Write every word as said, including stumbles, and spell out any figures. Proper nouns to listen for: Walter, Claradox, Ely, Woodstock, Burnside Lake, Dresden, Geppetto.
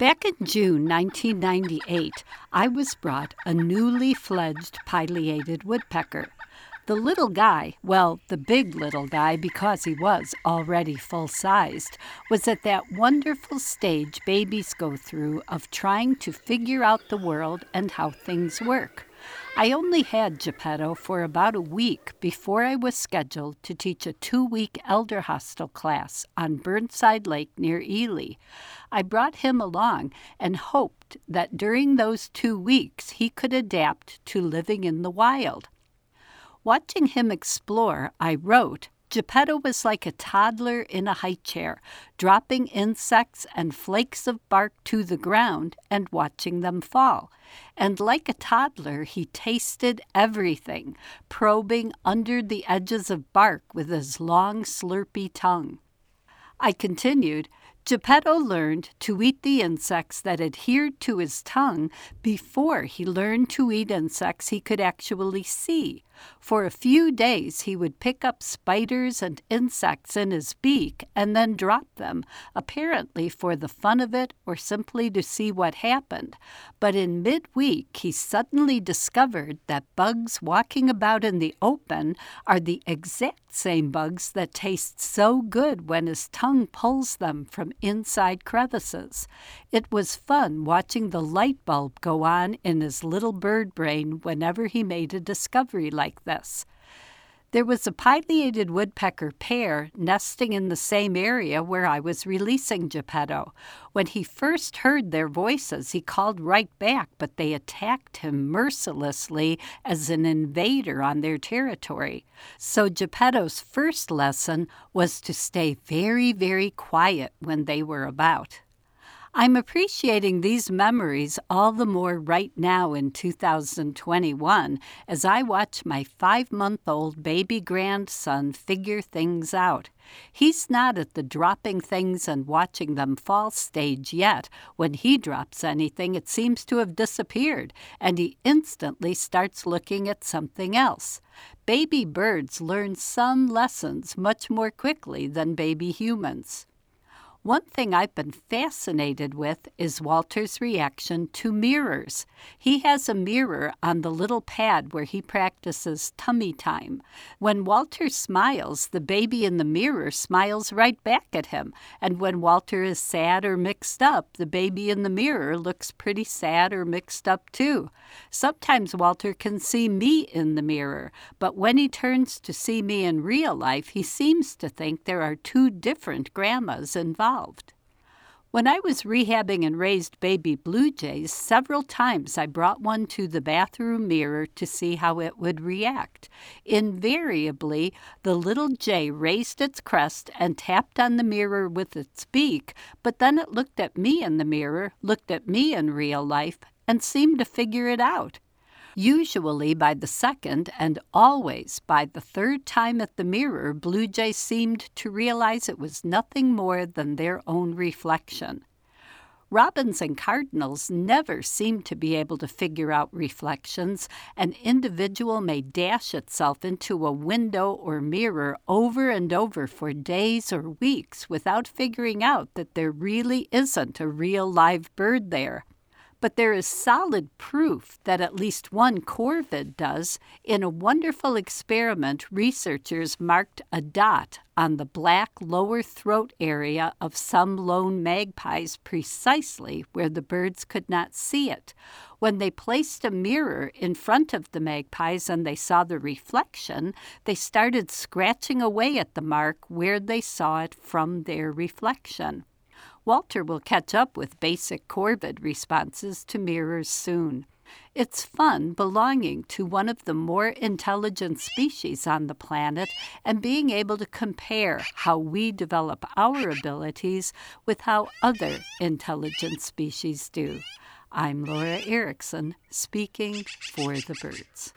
Back in June nineteen ninety-eight, I was brought a newly fledged pileated woodpecker. The little guy, well, the big little guy, because he was already full-sized, was at that wonderful stage babies go through of trying to figure out the world and how things work. I only had Geppetto for about a week before I was scheduled to teach a two-week elder hostel class on Burnside Lake near Ely. I brought him along and hoped that during those two weeks he could adapt to living in the wild. Watching him explore, I wrote, Geppetto was like a toddler in a high chair, dropping insects and flakes of bark to the ground and watching them fall. And like a toddler, he tasted everything, probing under the edges of bark with his long, slurpy tongue. I continued, Geppetto learned to eat the insects that adhered to his tongue before he learned to eat insects he could actually see. For a few days he would pick up spiders and insects in his beak and then drop them, apparently for the fun of it or simply to see what happened. But in midweek he suddenly discovered that bugs walking about in the open are the exact same bugs that taste so good when his tongue pulls them from inside crevices. It was fun watching the light bulb go on in his little bird brain whenever he made a discovery like this. There was a pileated woodpecker pair nesting in the same area where I was releasing Geppetto. When he first heard their voices, he called right back, but they attacked him mercilessly as an invader on their territory. So Geppetto's first lesson was to stay very, very quiet when they were about. I'm appreciating these memories all the more right now in two thousand twenty-one as I watch my five-month-old baby grandson figure things out. He's not at the dropping things and watching them fall stage yet. When he drops anything, it seems to have disappeared, and he instantly starts looking at something else. Baby birds learn some lessons much more quickly than baby humans. One thing I've been fascinated with is Walter's reaction to mirrors. He has a mirror on the little pad where he practices tummy time. When Walter smiles, the baby in the mirror smiles right back at him. And when Walter is sad or mixed up, the baby in the mirror looks pretty sad or mixed up too. Sometimes Walter can see me in the mirror, but when he turns to see me in real life, he seems to think there are two different grandmas involved. When I was rehabbing and raised baby blue jays, several times I brought one to the bathroom mirror to see how it would react. Invariably, the little jay raised its crest and tapped on the mirror with its beak, but then it looked at me in the mirror, looked at me in real life, and seemed to figure it out. Usually by the second and always by the third time at the mirror, blue jays seemed to realize it was nothing more than their own reflection. Robins and cardinals never seem to be able to figure out reflections. An individual may dash itself into a window or mirror over and over for days or weeks without figuring out that there really isn't a real live bird there. But there is solid proof that at least one corvid does. In a wonderful experiment, researchers marked a dot on the black lower throat area of some lone magpies precisely where the birds could not see it. When they placed a mirror in front of the magpies and they saw the reflection, they started scratching away at the mark where they saw it from their reflection. Walter will catch up with basic corvid responses to mirrors soon. It's fun belonging to one of the more intelligent species on the planet and being able to compare how we develop our abilities with how other intelligent species do. I'm Laura Erickson, speaking for the birds.